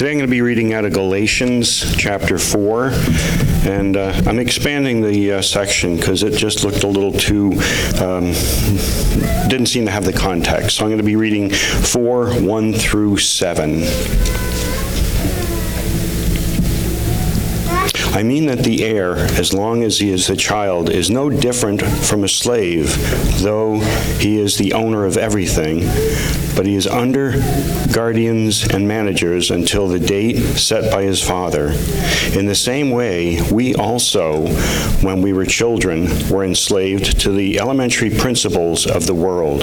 Today I'm going to be reading out of Galatians chapter 4, and I'm expanding the section because it just looked a little too, didn't seem to have the context. So I'm going to be reading 4, 1 through 7. I mean that the heir, as long as he is a child, is no different from a slave, though he is the owner of everything, but he is under guardians and managers until the date set by his father. In the same way, we also, when we were children, were enslaved to the elementary principles of the world.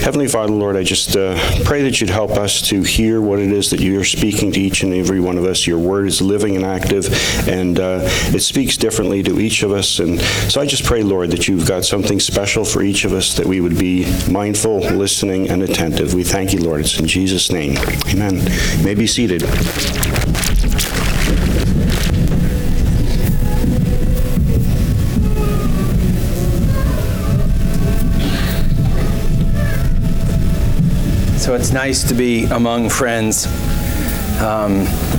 Heavenly Father, Lord, I just pray that you'd help us to hear what it is that you're speaking to each and every one of us. Your word is living and active, and it speaks differently to each of us. And so I just pray, Lord, that you've got something special for each of us, that we would be mindful, listening, and attentive. We thank you, Lord. It's in Jesus' name. Amen. You may be seated. So it's nice to be among friends.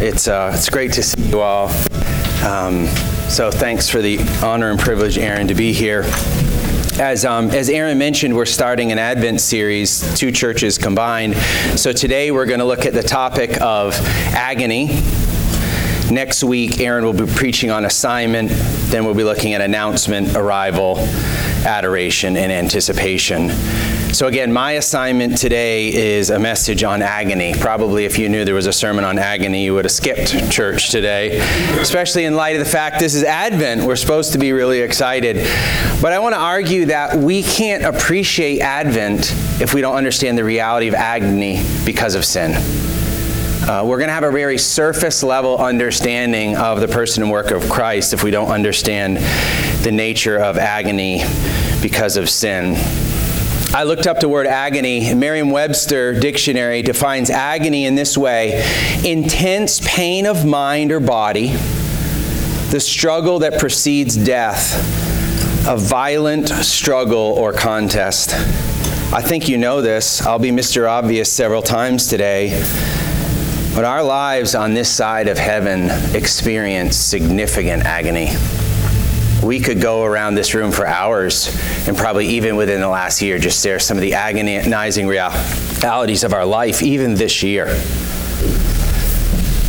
It's great to see you all. So thanks for the honor and privilege, Aaron, to be here. As Aaron mentioned, we're starting an Advent series, two churches combined. So today we're going to look at the topic of agony. Next week, Aaron will be preaching on assignment. Then we'll be looking at announcement, arrival, adoration, and anticipation. So again, my assignment today is a message on agony. Probably if you knew there was a sermon on agony, you would have skipped church today, especially in light of the fact this is Advent. We're supposed to be really excited. But I want to argue that we can't appreciate Advent if we don't understand the reality of agony because of sin. We're going to have a very surface level understanding of the person and work of Christ if we don't understand the nature of agony because of sin. I looked up the word agony, and Merriam-Webster dictionary defines agony in this way: intense pain of mind or body, the struggle that precedes death, a violent struggle or contest. I think you know this. I'll be Mr. Obvious several times today, but our lives on this side of heaven experience significant agony. We could go around this room for hours and probably even within the last year just share some of the agonizing realities of our life, even this year.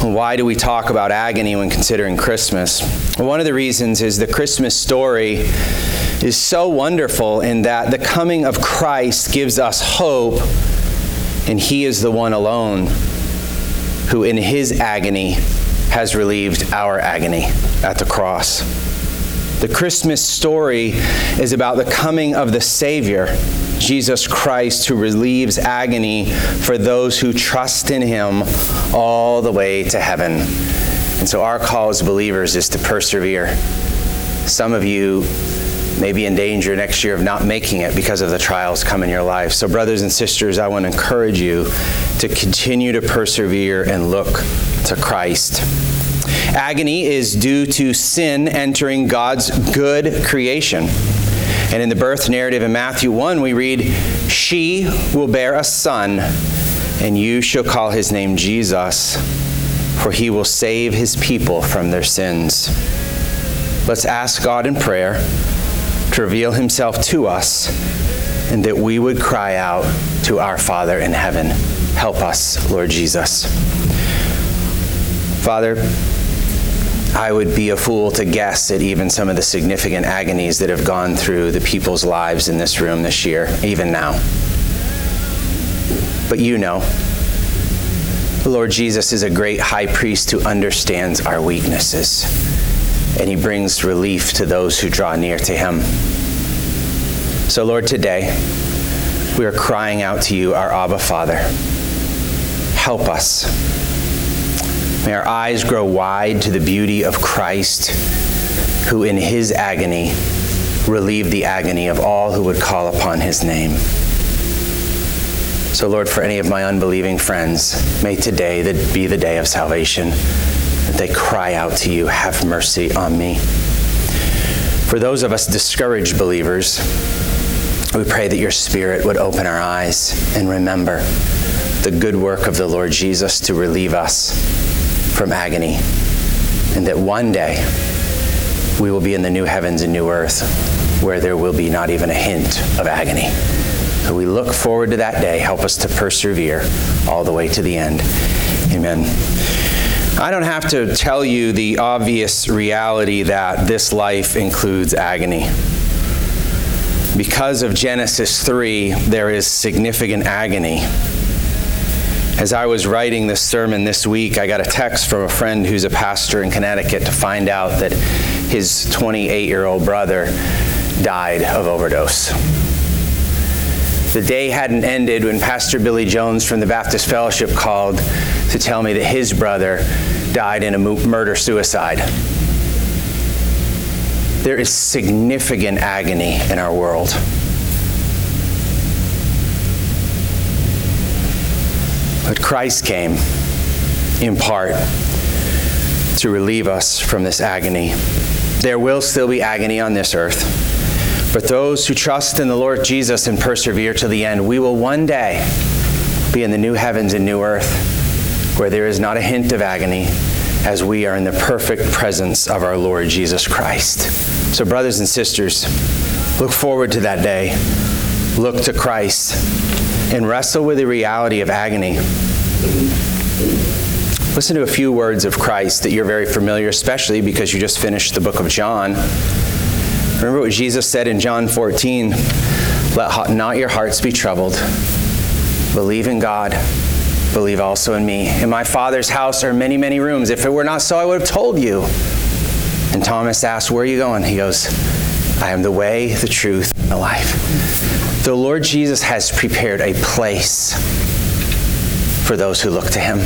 Why do we talk about agony when considering Christmas? Well, one of the reasons is the Christmas story is so wonderful in that the coming of Christ gives us hope, and he is the one alone who in his agony has relieved our agony at the cross. The Christmas story is about the coming of the Savior, Jesus Christ, who relieves agony for those who trust in him all the way to heaven. And so our call as believers is to persevere. Some of you may be in danger next year of not making it because of the trials come in your life. So brothers and sisters, I want to encourage you to continue to persevere and look to Christ. Agony is due to sin entering God's good creation. And in the birth narrative in Matthew 1, we read, "She will bear a son, and you shall call his name Jesus, for he will save his people from their sins." Let's ask God in prayer to reveal himself to us, and that we would cry out to our Father in heaven. Help us, Lord Jesus. Father, I would be a fool to guess at even some of the significant agonies that have gone through the people's lives in this room this year, even now. But you know, Lord Jesus is a great high priest who understands our weaknesses, and he brings relief to those who draw near to him. So Lord, today, we are crying out to you, our Abba Father. Help us. May our eyes grow wide to the beauty of Christ, who in his agony relieved the agony of all who would call upon his name. So, Lord, for any of my unbelieving friends, may today be the day of salvation, that they cry out to you, have mercy on me. For those of us discouraged believers, we pray that your Spirit would open our eyes and remember the good work of the Lord Jesus to relieve us from agony, and that one day we will be in the new heavens and new earth, where there will be not even a hint of agony. So we look forward to that day. Help us to persevere all the way to the end. Amen. I don't have to tell you the obvious reality that this life includes agony. Because of Genesis 3, there is significant agony. As I was writing this sermon this week, I got a text from a friend who's a pastor in Connecticut to find out that his 28-year-old brother died of overdose. The day hadn't ended when Pastor Billy Jones from the Baptist Fellowship called to tell me that his brother died in a murder-suicide. There is significant agony in our world. But Christ came, in part, to relieve us from this agony. There will still be agony on this earth. But those who trust in the Lord Jesus and persevere to the end, we will one day be in the new heavens and new earth, where there is not a hint of agony, as we are in the perfect presence of our Lord Jesus Christ. So, brothers and sisters, look forward to that day. Look to Christ and wrestle with the reality of agony. Listen to a few words of Christ that you're very familiar, especially because you just finished the book of John. Remember what Jesus said in John 14, "Let not your hearts be troubled. Believe in God. Believe also in me. In my Father's house are many, many rooms. If it were not so, I would have told you." And Thomas asked, "Where are you going?" He goes, "I am the way, the truth, and the life." The Lord Jesus has prepared a place for those who look to him.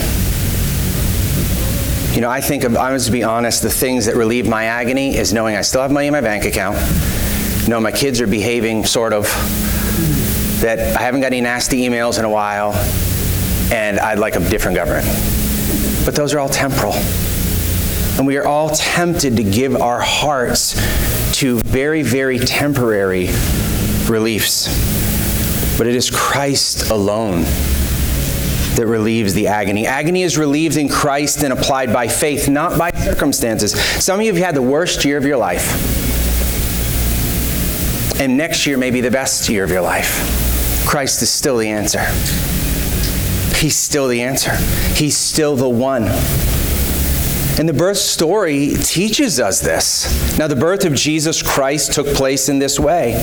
You know, I was, to be honest, the things that relieve my agony is knowing I still have money in my bank account, knowing my kids are behaving, sort of, that I haven't got any nasty emails in a while, and I'd like a different government. But those are all temporal. And we are all tempted to give our hearts to very, very temporary reliefs. But it is Christ alone that relieves the agony. Agony is relieved in Christ and applied by faith, not by circumstances. Some of you have had the worst year of your life, and next year may be the best year of your life. Christ is still the answer. He's still the answer. He's still the one. And the birth story teaches us this. Now, the birth of Jesus Christ took place in this way.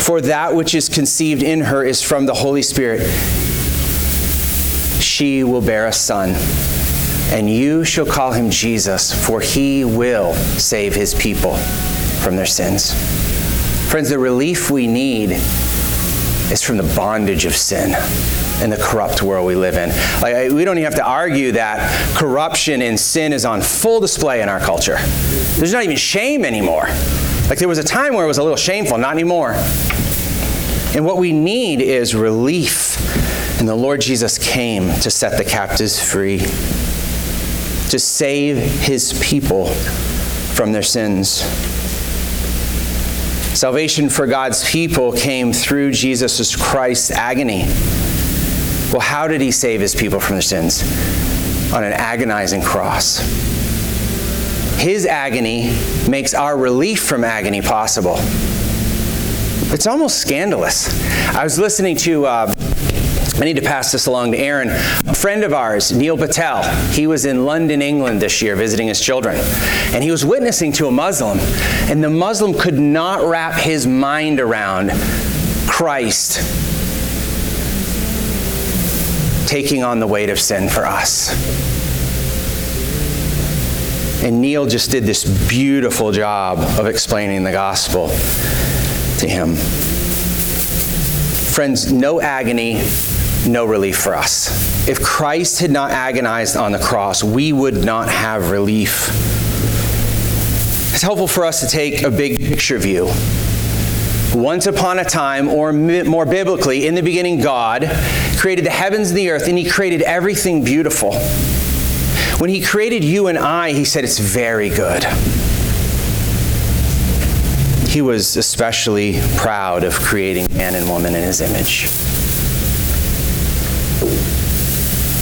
for that which is conceived in her is from the Holy Spirit. She will bear a son, and you shall call him Jesus, for he will save his people from their sins." Friends, the relief we need is from the bondage of sin and the corrupt world we live in. Like, we don't even have to argue that corruption and sin is on full display in our culture. There's not even shame anymore. Like, there was a time where it was a little shameful, not anymore. And what we need is relief. And the Lord Jesus came to set the captives free, to save his people from their sins. Salvation for God's people came through Jesus Christ's agony. Well, how did he save his people from their sins? On an agonizing cross. His agony makes our relief from agony possible. It's almost scandalous. I was listening to I need to pass this along to Aaron. A friend of ours, Neil Patel, he was in London, England this year visiting his children. And he was witnessing to a Muslim. And the Muslim could not wrap his mind around Christ taking on the weight of sin for us. And Neil just did this beautiful job of explaining the gospel to him. Friends, no agony, no relief for us. If Christ had not agonized on the cross, we would not have relief. It's helpful for us to take a big picture view. Once upon a time, or more biblically, in the beginning, God created the heavens and the earth, and He created everything beautiful. When He created you and I, He said it's very good. He was especially proud of creating man and woman in His image.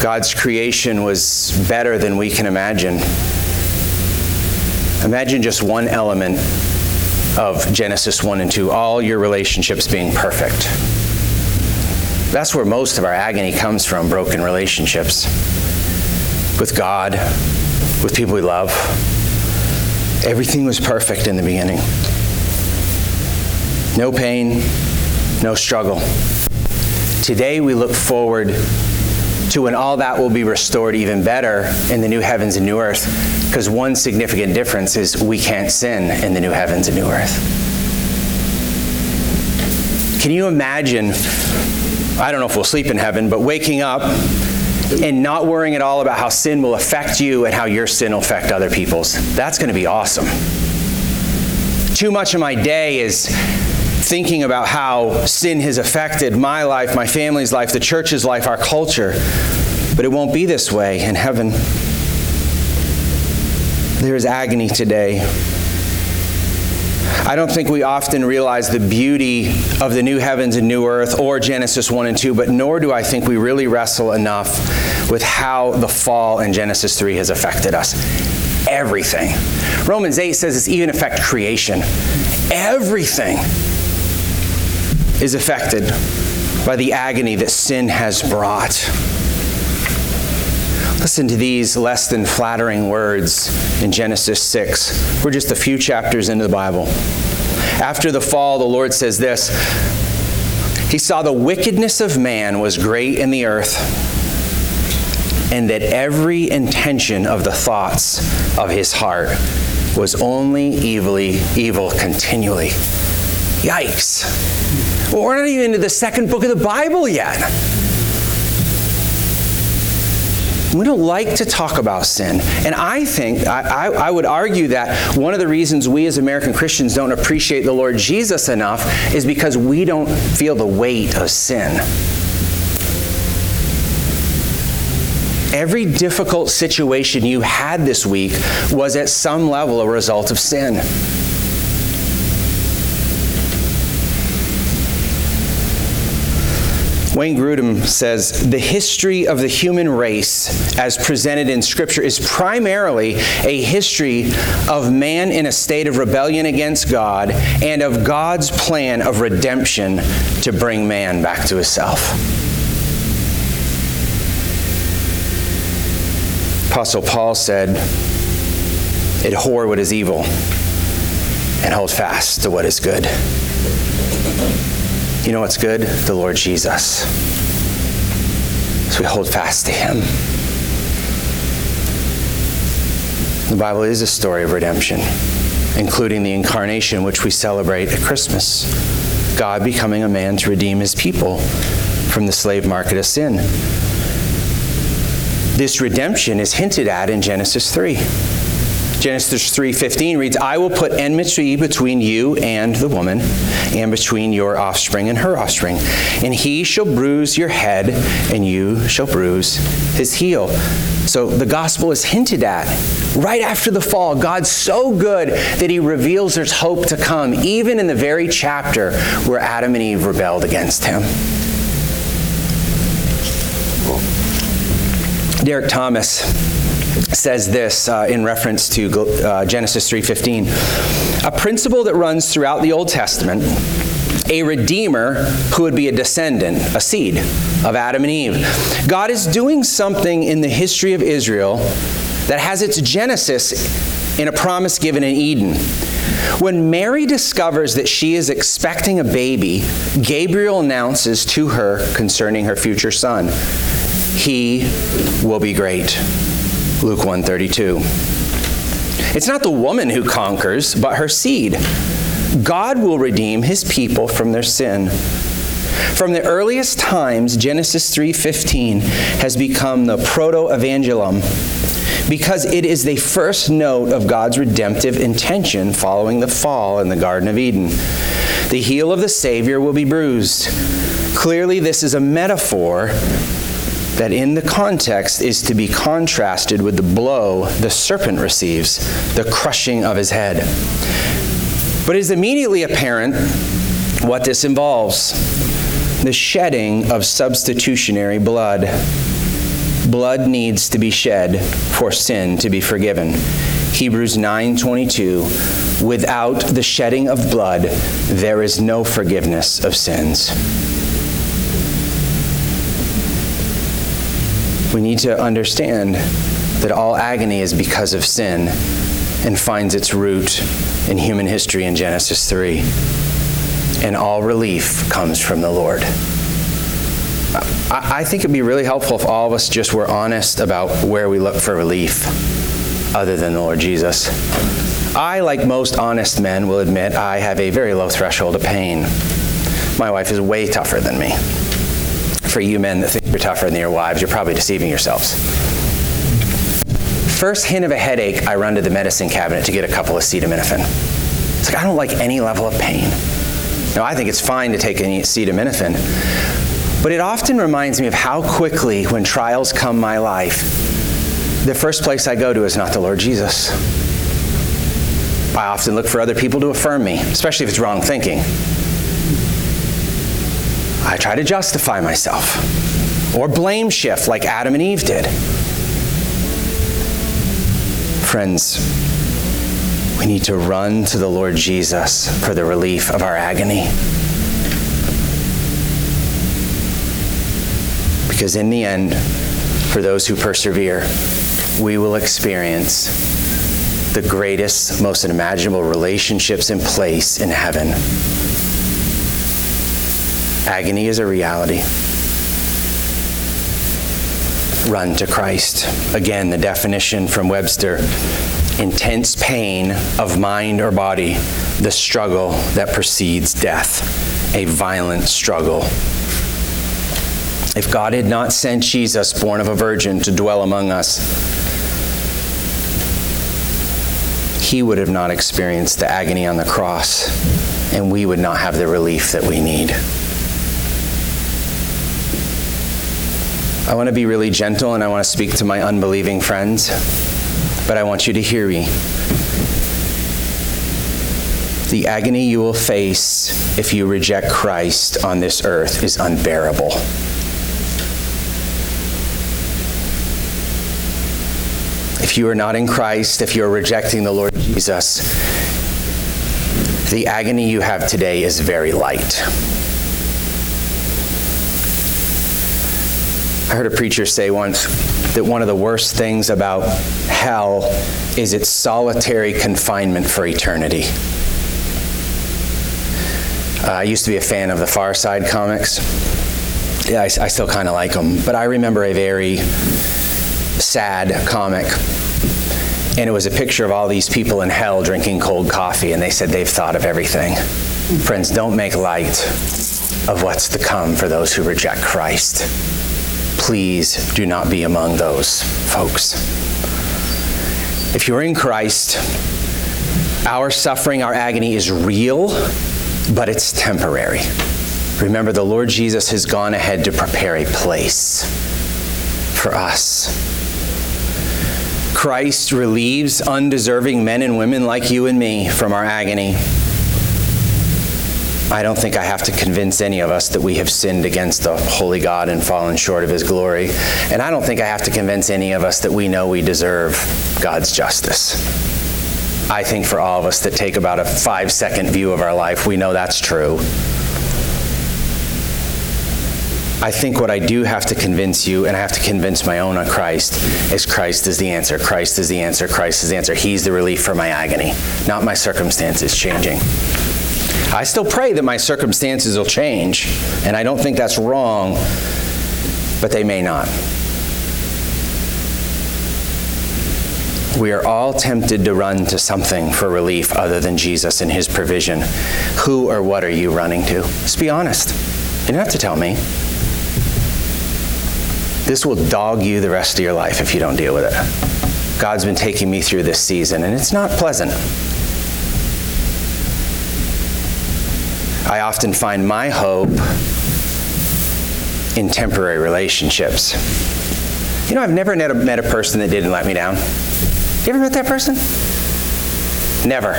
God's creation was better than we can imagine. Imagine just one element of Genesis 1 and 2, all your relationships being perfect. That's where most of our agony comes from, broken relationships. With God, with people we love. Everything was perfect in the beginning. No pain, no struggle. Today we look forward to when all that will be restored even better in the new heavens and new earth, because one significant difference is we can't sin in the new heavens and new earth. Can you imagine, I don't know if we'll sleep in heaven, but waking up and not worrying at all about how sin will affect you and how your sin will affect other people's. That's going to be awesome. Too much of my day is thinking about how sin has affected my life, my family's life, the church's life, our culture. But it won't be this way in heaven. There is agony today. I don't think we often realize the beauty of the new heavens and new earth or Genesis 1 and 2, but nor do I think we really wrestle enough with how the fall in Genesis 3 has affected us. Everything. Romans 8 says it's even affect creation. Everything is affected by the agony that sin has brought. Listen to these less than flattering words in Genesis 6. We're just a few chapters into the Bible. After the fall, the Lord says this, He saw the wickedness of man was great in the earth, and that every intention of the thoughts of his heart was only evil continually. Yikes. Well, we're not even into the second book of the Bible yet. We don't like to talk about sin. And I think, I would argue that one of the reasons we as American Christians don't appreciate the Lord Jesus enough is because we don't feel the weight of sin. Every difficult situation you had this week was at some level a result of sin. Wayne Grudem says, the history of the human race as presented in Scripture is primarily a history of man in a state of rebellion against God and of God's plan of redemption to bring man back to Himself. Apostle Paul said, abhor what is evil and hold fast to what is good. You know what's good? The Lord Jesus. So we hold fast to Him. The Bible is a story of redemption, including the incarnation, which we celebrate at Christmas. God becoming a man to redeem His people from the slave market of sin. This redemption is hinted at in Genesis 3. Genesis 3:15 reads, I will put enmity between you and the woman, and between your offspring and her offspring. And he shall bruise your head, and you shall bruise his heel. So the gospel is hinted at. Right after the fall, God's so good that He reveals there's hope to come, even in the very chapter where Adam and Eve rebelled against Him. Derek Thomas says this in reference to Genesis 3:15. A principle that runs throughout the Old Testament a redeemer who would be a descendant, a seed of Adam and Eve. God is doing something in the history of Israel that has its genesis in a promise given in Eden. When Mary discovers that she is expecting a baby, Gabriel announces to her concerning her future son, "He will be great." Luke 1:32. It's not the woman who conquers, but her seed. God will redeem his people from their sin. From the earliest times, Genesis 3:15 has become the proto-evangelium, because it is the first note of God's redemptive intention following the fall in the Garden of Eden. The heel of the Savior will be bruised. Clearly, this is a metaphor that in the context is to be contrasted with the blow the serpent receives, the crushing of his head. But it is immediately apparent what this involves: the shedding of substitutionary blood. Blood needs to be shed for sin to be forgiven. Hebrews 9:22, without the shedding of blood, there is no forgiveness of sins. We need to understand that all agony is because of sin and finds its root in human history in Genesis 3. And all relief comes from the Lord. I think it'd be really helpful if all of us just were honest about where we look for relief other than the Lord Jesus. I, like most honest men, will admit I have a very low threshold of pain. My wife is way tougher than me. For you men that think you're tougher than your wives, you're probably deceiving yourselves. First hint of a headache, I run to the medicine cabinet to get a couple of acetaminophen. It's like, I don't like any level of pain. Now, I think it's fine to take any acetaminophen, but it often reminds me of how quickly, when trials come my life, the first place I go to is not the Lord Jesus. I often look for other people to affirm me, especially if it's wrong thinking. I try to justify myself or blame shift like Adam and Eve did. Friends, we need to run to the Lord Jesus for the relief of our agony. Because in the end, for those who persevere, we will experience the greatest, most unimaginable relationships in place in heaven. Agony is a reality. Run to Christ. Again, the definition from Webster: intense pain of mind or body, the struggle that precedes death, a violent struggle. If God had not sent Jesus, born of a virgin, to dwell among us, he would have not experienced the agony on the cross, and we would not have the relief that we need. I want to be really gentle, and I want to speak to my unbelieving friends, but I want you to hear me. The agony you will face if you reject Christ on this earth is unbearable. If you are not in Christ, if you are rejecting the Lord Jesus, the agony you have today is very light. I heard a preacher say once that one of the worst things about hell is its solitary confinement for eternity. I used to be a fan of the Far Side comics. Yeah, I still kind of like them, but I remember a very sad comic, and it was a picture of all these people in hell drinking cold coffee, and they said they've thought of everything. Friends, don't make light of what's to come for those who reject Christ. Please do not be among those folks. If you're in Christ, our suffering, our agony is real, but it's temporary. Remember, the Lord Jesus has gone ahead to prepare a place for us. Christ relieves undeserving men and women like you and me from our agony. I don't think I have to convince any of us that we have sinned against the holy God and fallen short of his glory. And I don't think I have to convince any of us that we know we deserve God's justice. I think for all of us that take about a 5-second view of our life, we know that's true. I think what I do have to convince you, and I have to convince my own on Christ, is Christ is the answer. Christ is the answer. Christ is the answer. He's the relief for my agony, not my circumstances changing. I still pray that my circumstances will change, and I don't think that's wrong, but they may not. We are all tempted to run to something for relief other than Jesus and his provision. Who or what are you running to? Just be honest. You don't have to tell me. This will dog you the rest of your life if you don't deal with it. God's been taking me through this season, and it's not pleasant. I often find my hope in temporary relationships. You know, I've never met a person that didn't let me down. You ever met that person? Never.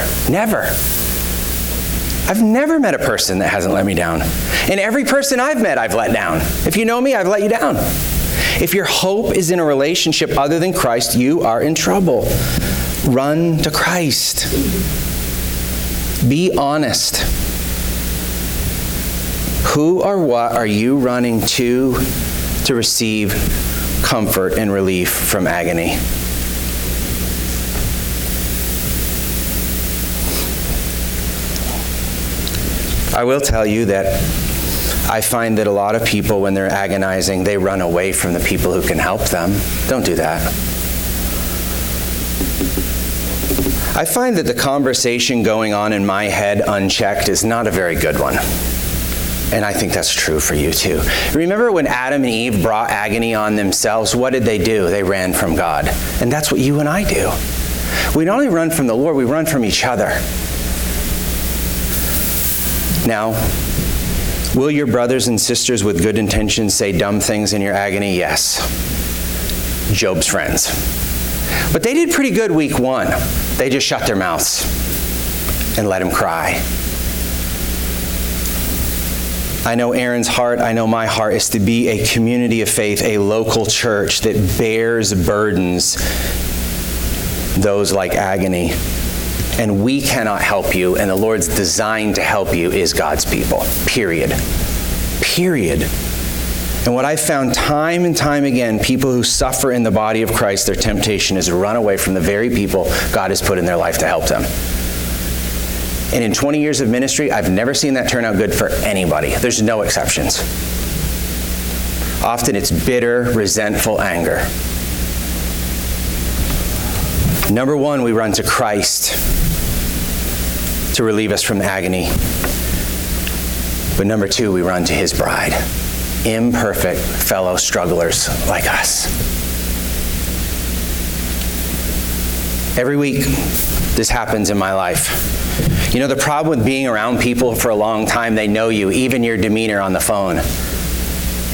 I've never met a person that hasn't let me down. And every person I've met, I've let down. If you know me, I've let you down. If your hope is in a relationship other than Christ, you are in trouble. Run to Christ. Be honest. Who or what are you running to receive comfort and relief from agony? I will tell you that I find that a lot of people, when they're agonizing, they run away from the people who can help them. Don't do that. I find that the conversation going on in my head unchecked is not a very good one. And I think that's true for you too. Remember when Adam and Eve brought agony on themselves, what did they do? They ran from God. And that's what you and I do. We don't only run from the Lord, we run from each other. Now, will your brothers and sisters with good intentions say dumb things in your agony? Yes. Job's friends. But they did pretty good week one. They just shut their mouths and let him cry. I know Aaron's heart, I know my heart, is to be a community of faith, a local church that bears burdens, those like agony. And we cannot help you, and the Lord's design to help you is God's people. Period. And what I've found time and time again, people who suffer in the body of Christ, their temptation is to run away from the very people God has put in their life to help them. And in 20 years of ministry, I've never seen that turn out good for anybody. There's no exceptions. Often it's bitter, resentful anger. Number one, we run to Christ to relieve us from the agony. But number two, we run to his bride, imperfect fellow strugglers like us. Every week, this happens in my life. You know, the problem with being around people for a long time, they know you, even your demeanor on the phone.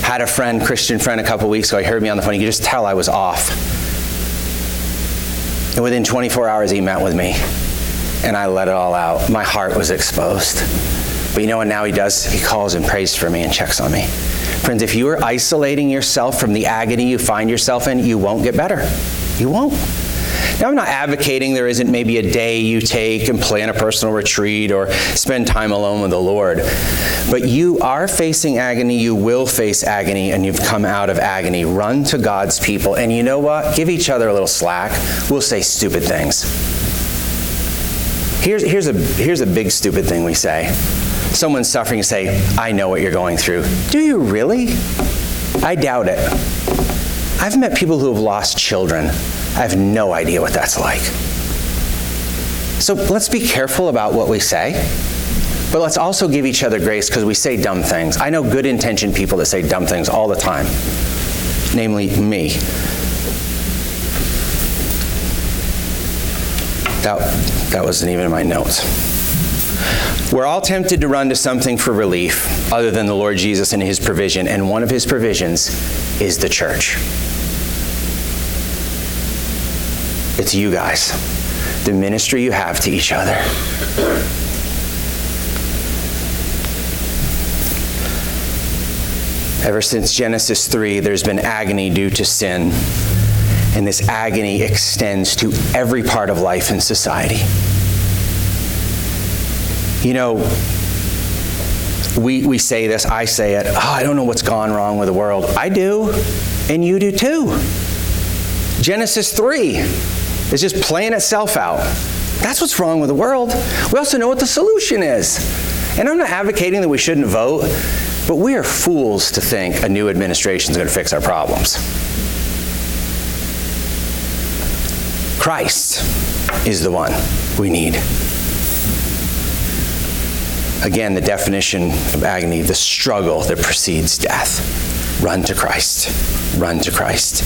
Had a friend, Christian friend, a couple weeks ago, he heard me on the phone, you could just tell I was off. And within 24 hours, he met with me. And I let it all out. My heart was exposed. But you know what now he does? He calls and prays for me and checks on me. Friends, if you are isolating yourself from the agony you find yourself in, you won't get better. You won't. Now, I'm not advocating there isn't maybe a day you take and plan a personal retreat or spend time alone with the Lord. But you are facing agony, you will face agony, and you've come out of agony. Run to God's people. And you know what? Give each other a little slack. We'll say stupid things. Here's a big stupid thing we say. Someone's suffering, you say, I know what you're going through. Do you really? I doubt it. I've met people who have lost children. I have no idea what that's like. So let's be careful about what we say, but let's also give each other grace because we say dumb things. I know good intentioned people that say dumb things all the time, namely me. That wasn't even in my notes. We're all tempted to run to something for relief other than the Lord Jesus and his provision, and one of his provisions is the church. It's you guys, the ministry you have to each other. Ever since Genesis 3, there's been agony due to sin. And this agony extends to every part of life and society. You know, we say this, I say it, oh, I don't know what's gone wrong with the world. I do, and you do too. Genesis 3 is just playing itself out. That's what's wrong with the world. We also know what the solution is. And I'm not advocating that we shouldn't vote, but we are fools to think a new administration is going to fix our problems. Christ is the one we need. Again, the definition of agony, the struggle that precedes death. Run to Christ. Run to Christ.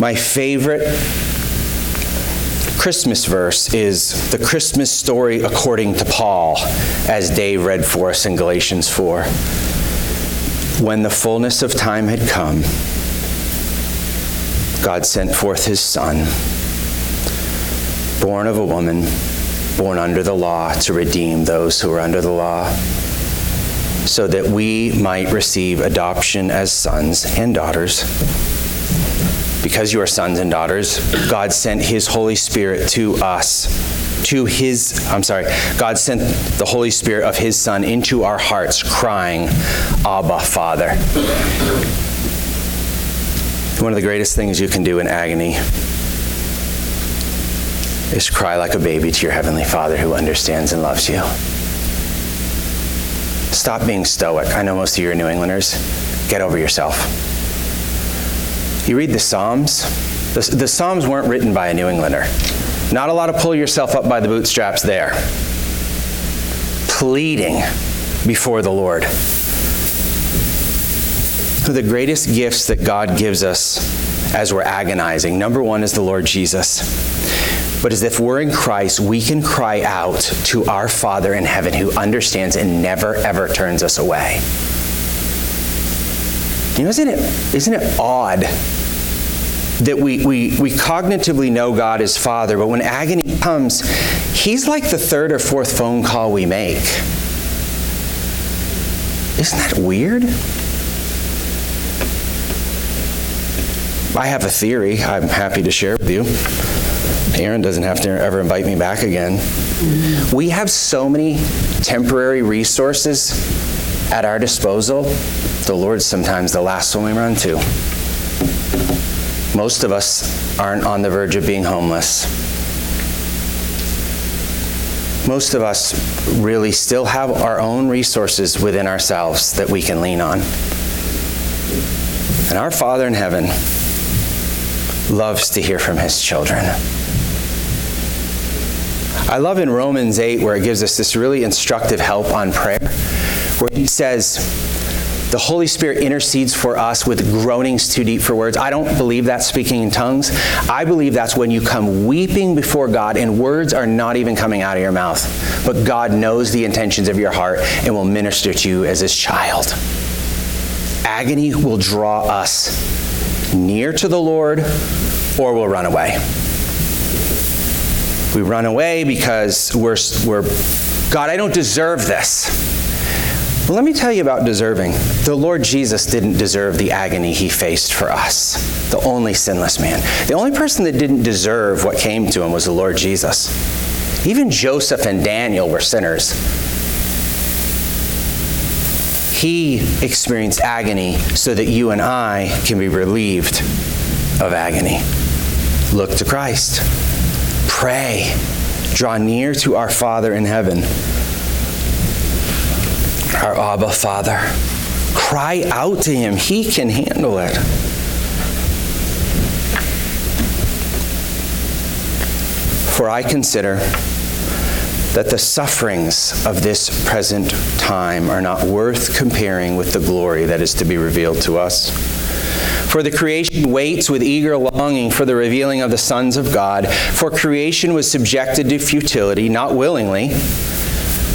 My favorite Christmas verse is the Christmas story according to Paul, as Dave read for us in Galatians 4. When the fullness of time had come, God sent forth his Son, born of a woman, born under the law, to redeem those who are under the law, so that we might receive adoption as sons and daughters. Because you are sons and daughters, God sent his Holy Spirit to us, God sent the Holy Spirit of his Son into our hearts, crying, Abba, Father. One of the greatest things you can do in agony is cry like a baby to your Heavenly Father who understands and loves you. Stop being stoic. I know most of you are New Englanders. Get over yourself. You read the Psalms. The Psalms weren't written by a New Englander. Not a lot of pull yourself up by the bootstraps there. Pleading before the Lord. So the greatest gifts that God gives us as we're agonizing, number one is the Lord Jesus. But as if we're in Christ, we can cry out to our Father in heaven who understands and never, ever turns us away. You know, isn't it odd that we cognitively know God as Father, but when agony comes, he's like the third or fourth phone call we make. Isn't that weird? I have a theory I'm happy to share with you. Aaron doesn't have to ever invite me back again. We have so many temporary resources at our disposal. The Lord's sometimes the last one we run to. Most of us aren't on the verge of being homeless. Most of us really still have our own resources within ourselves that we can lean on. And our Father in heaven loves to hear from his children. I love in Romans 8 where it gives us this really instructive help on prayer, where he says, the Holy Spirit intercedes for us with groanings too deep for words. I don't believe that's speaking in tongues. I believe that's when you come weeping before God and words are not even coming out of your mouth. But God knows the intentions of your heart and will minister to you as his child. Agony will draw us near to the Lord or we'll run away. We run away because we're God, I don't deserve this. Well, let me tell you about deserving. The Lord Jesus didn't deserve the agony he faced for us, the only sinless man. The only person that didn't deserve what came to him was the Lord Jesus. Even Joseph and Daniel were sinners. He experienced agony so that you and I can be relieved of agony. Look to Christ. Pray. Draw near to our Father in heaven. Our Abba Father. Cry out to him. He can handle it. For I consider that the sufferings of this present time are not worth comparing with the glory that is to be revealed to us. For the creation waits with eager longing for the revealing of the sons of God. For creation was subjected to futility, not willingly,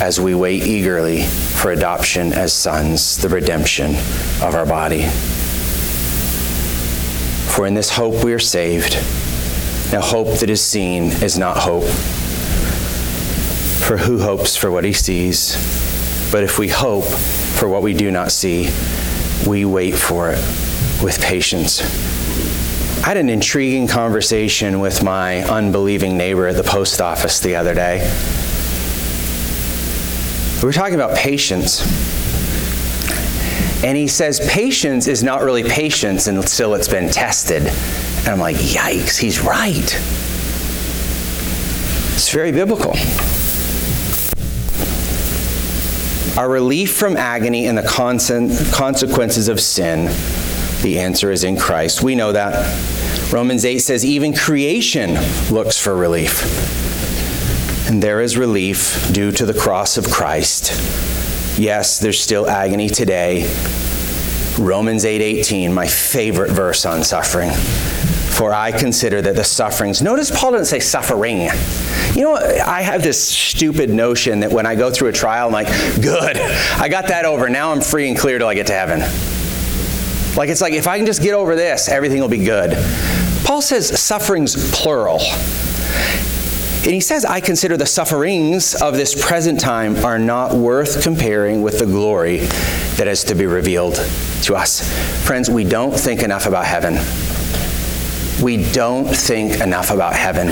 as we wait eagerly for adoption as sons, the redemption of our body. For in this hope we are saved. Now hope that is seen is not hope. For who hopes for what he sees? But if we hope for what we do not see, we wait for it with patience. I had an intriguing conversation with my unbelieving neighbor at the post office the other day. We were talking about patience. And he says, patience is not really patience until it's been tested. And I'm like, yikes, he's right. It's very biblical. Our relief from agony and the consequences of sin, the answer is in Christ. We know that. Romans 8 says even creation looks for relief. And there is relief due to the cross of Christ. Yes, there's still agony today. Romans 8:18, my favorite verse on suffering. For I consider that the sufferings... Notice Paul doesn't say suffering. You know, I have this stupid notion that when I go through a trial, I'm like, good, I got that over. Now I'm free and clear till I get to heaven. Like, it's like, if I can just get over this, everything will be good. Paul says sufferings, plural. And he says, I consider the sufferings of this present time are not worth comparing with the glory that is to be revealed to us. Friends, we don't think enough about heaven. We don't think enough about heaven.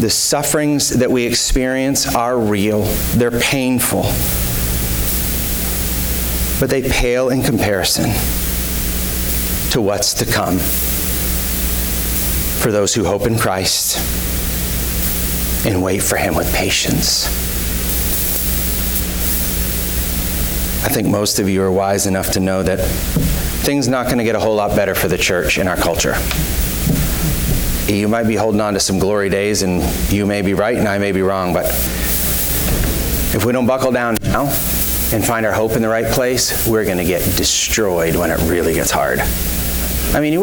The sufferings that we experience are real. They're painful. But they pale in comparison to what's to come for those who hope in Christ and wait for Him with patience. I think most of you are wise enough to know that things not going to get a whole lot better for the church in our culture. You might be holding on to some glory days, and you may be right and I may be wrong, but if we don't buckle down now and find our hope in the right place, we're going to get destroyed when it really gets hard. I mean,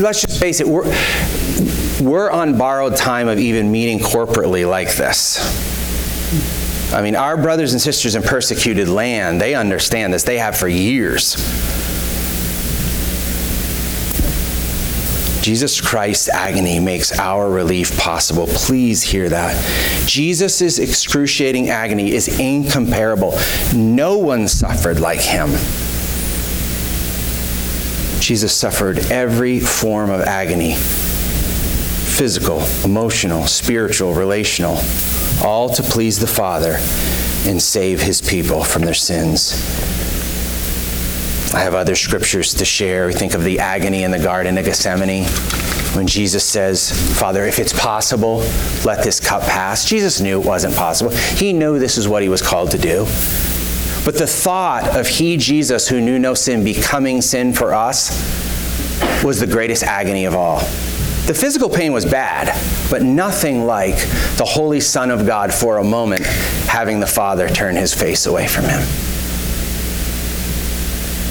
let's just face it, we're on borrowed time of even meeting corporately like this. I mean, our brothers and sisters in persecuted land, they understand this. They have for years. Jesus Christ's agony makes our relief possible. Please hear that. Jesus' excruciating agony is incomparable. No one suffered like him. Jesus suffered every form of agony. Physical, emotional, spiritual, relational, all to please the Father and save His people from their sins. I have other scriptures to share. We think of the agony in the Garden of Gethsemane when Jesus says, Father, if it's possible, let this cup pass. Jesus knew it wasn't possible. He knew this is what He was called to do. But the thought of He, Jesus, who knew no sin, becoming sin for us was the greatest agony of all. The physical pain was bad, but nothing like the Holy Son of God for a moment having the Father turn His face away from Him.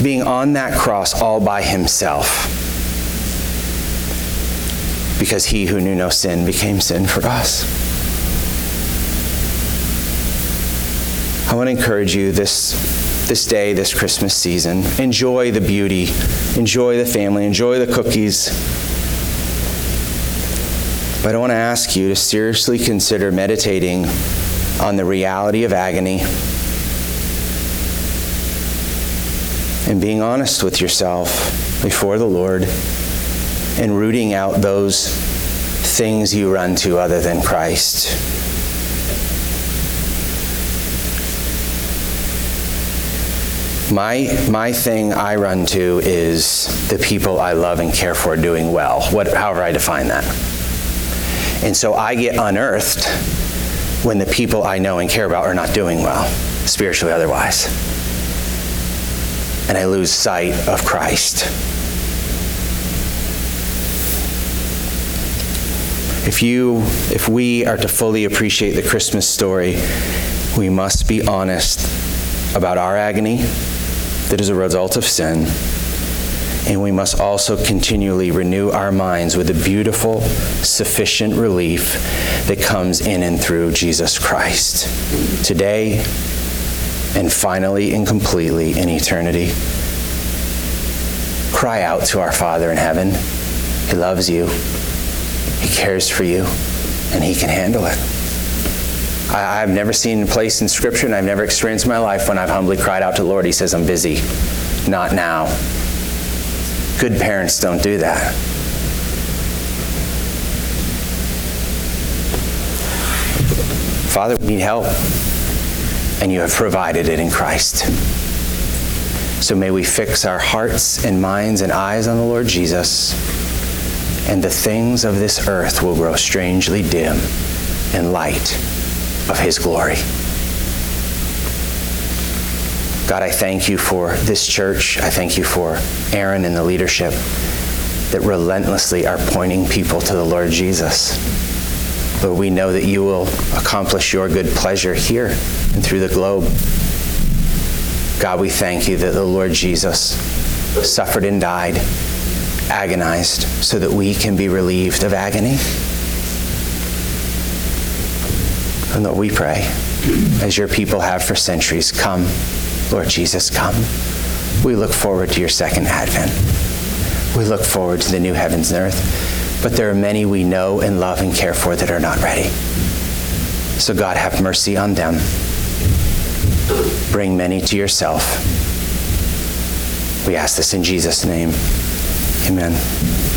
Being on that cross all by Himself. Because He who knew no sin became sin for us. I want to encourage you this day, this Christmas season. Enjoy the beauty. Enjoy the family. Enjoy the cookies. But I want to ask you to seriously consider meditating on the reality of agony and being honest with yourself before the Lord and rooting out those things you run to other than Christ. My thing I run to is the people I love and care for doing well, however I define that. And so I get unearthed when the people I know and care about are not doing well, spiritually otherwise. And I lose sight of Christ. If we are to fully appreciate the Christmas story, we must be honest about our agony that is a result of sin And we must also continually renew our minds with the beautiful, sufficient relief that comes in and through Jesus Christ, today and finally and completely in eternity. Cry out to our Father in heaven. He loves you. He cares for you, and he can handle it. I've never seen a place in Scripture, and I've never experienced in my life when I've humbly cried out to the Lord. He says, I'm busy. Not now. Good parents don't do that. Father, we need help, and you have provided it in Christ. So may we fix our hearts and minds and eyes on the Lord Jesus, and the things of this earth will grow strangely dim in light of his glory. God, I thank you for this church. I thank you for Aaron and the leadership that relentlessly are pointing people to the Lord Jesus. Lord, we know that you will accomplish your good pleasure here and through the globe. God, we thank you that the Lord Jesus suffered and died, agonized, so that we can be relieved of agony. And Lord, we pray, as your people have for centuries, come, Lord Jesus, come. We look forward to your second advent. We look forward to the new heavens and earth, but there are many we know and love and care for that are not ready. So God, have mercy on them. Bring many to yourself. We ask this in Jesus' name. Amen.